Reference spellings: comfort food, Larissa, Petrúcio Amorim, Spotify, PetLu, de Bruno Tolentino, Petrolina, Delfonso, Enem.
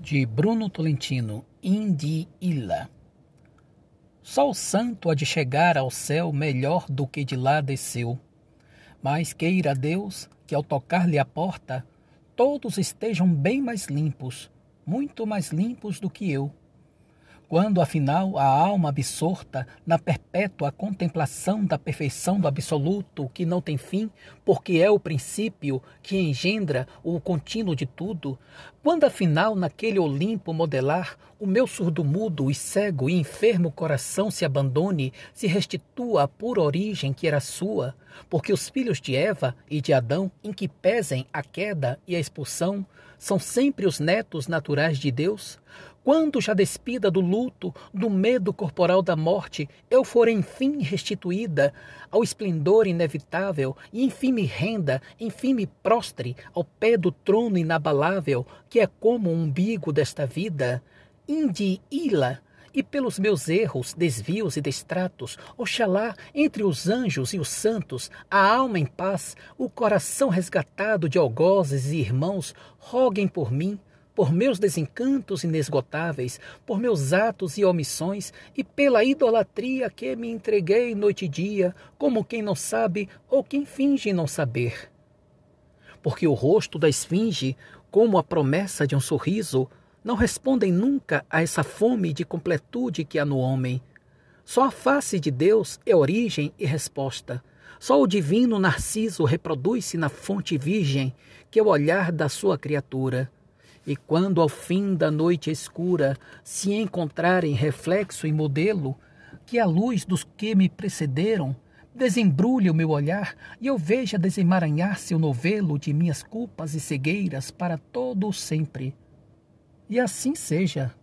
de Bruno Tolentino, Indi Illa. Só o santo há de chegar ao céu melhor do que de lá desceu. Mas queira Deus que ao tocar-lhe a porta, todos estejam bem mais limpos, muito mais limpos do que eu. Quando, afinal, a alma absorta na perpétua contemplação da perfeição do absoluto que não tem fim, porque é o princípio que engendra o contínuo de tudo, quando, afinal, naquele Olimpo modelar, o meu surdo-mudo e cego e enfermo coração se abandone, se restitua à pura origem que era sua, porque os filhos de Eva e de Adão, em que pesem a queda e a expulsão, são sempre os netos naturais de Deus? Quando já despida do luto, do medo corporal da morte, eu for enfim restituída ao esplendor inevitável e enfim me renda, enfim me prostre ao pé do trono inabalável, que é como o umbigo desta vida, Indi Illa, e pelos meus erros, desvios e destratos, oxalá, entre os anjos e os santos, a alma em paz, o coração resgatado de algozes e irmãos, roguem por mim, por meus desencantos inesgotáveis, por meus atos e omissões, e pela idolatria que me entreguei noite e dia, como quem não sabe ou quem finge não saber. Porque o rosto da esfinge, como a promessa de um sorriso, não respondem nunca a essa fome de completude que há no homem. Só a face de Deus é origem e resposta. Só o divino narciso reproduz-se na fonte virgem, que é o olhar da sua criatura. E quando ao fim da noite escura se encontrarem reflexo e modelo, que a luz dos que me precederam desembrulhe o meu olhar e eu veja desemaranhar-se o novelo de minhas culpas e cegueiras para todo o sempre. E assim seja.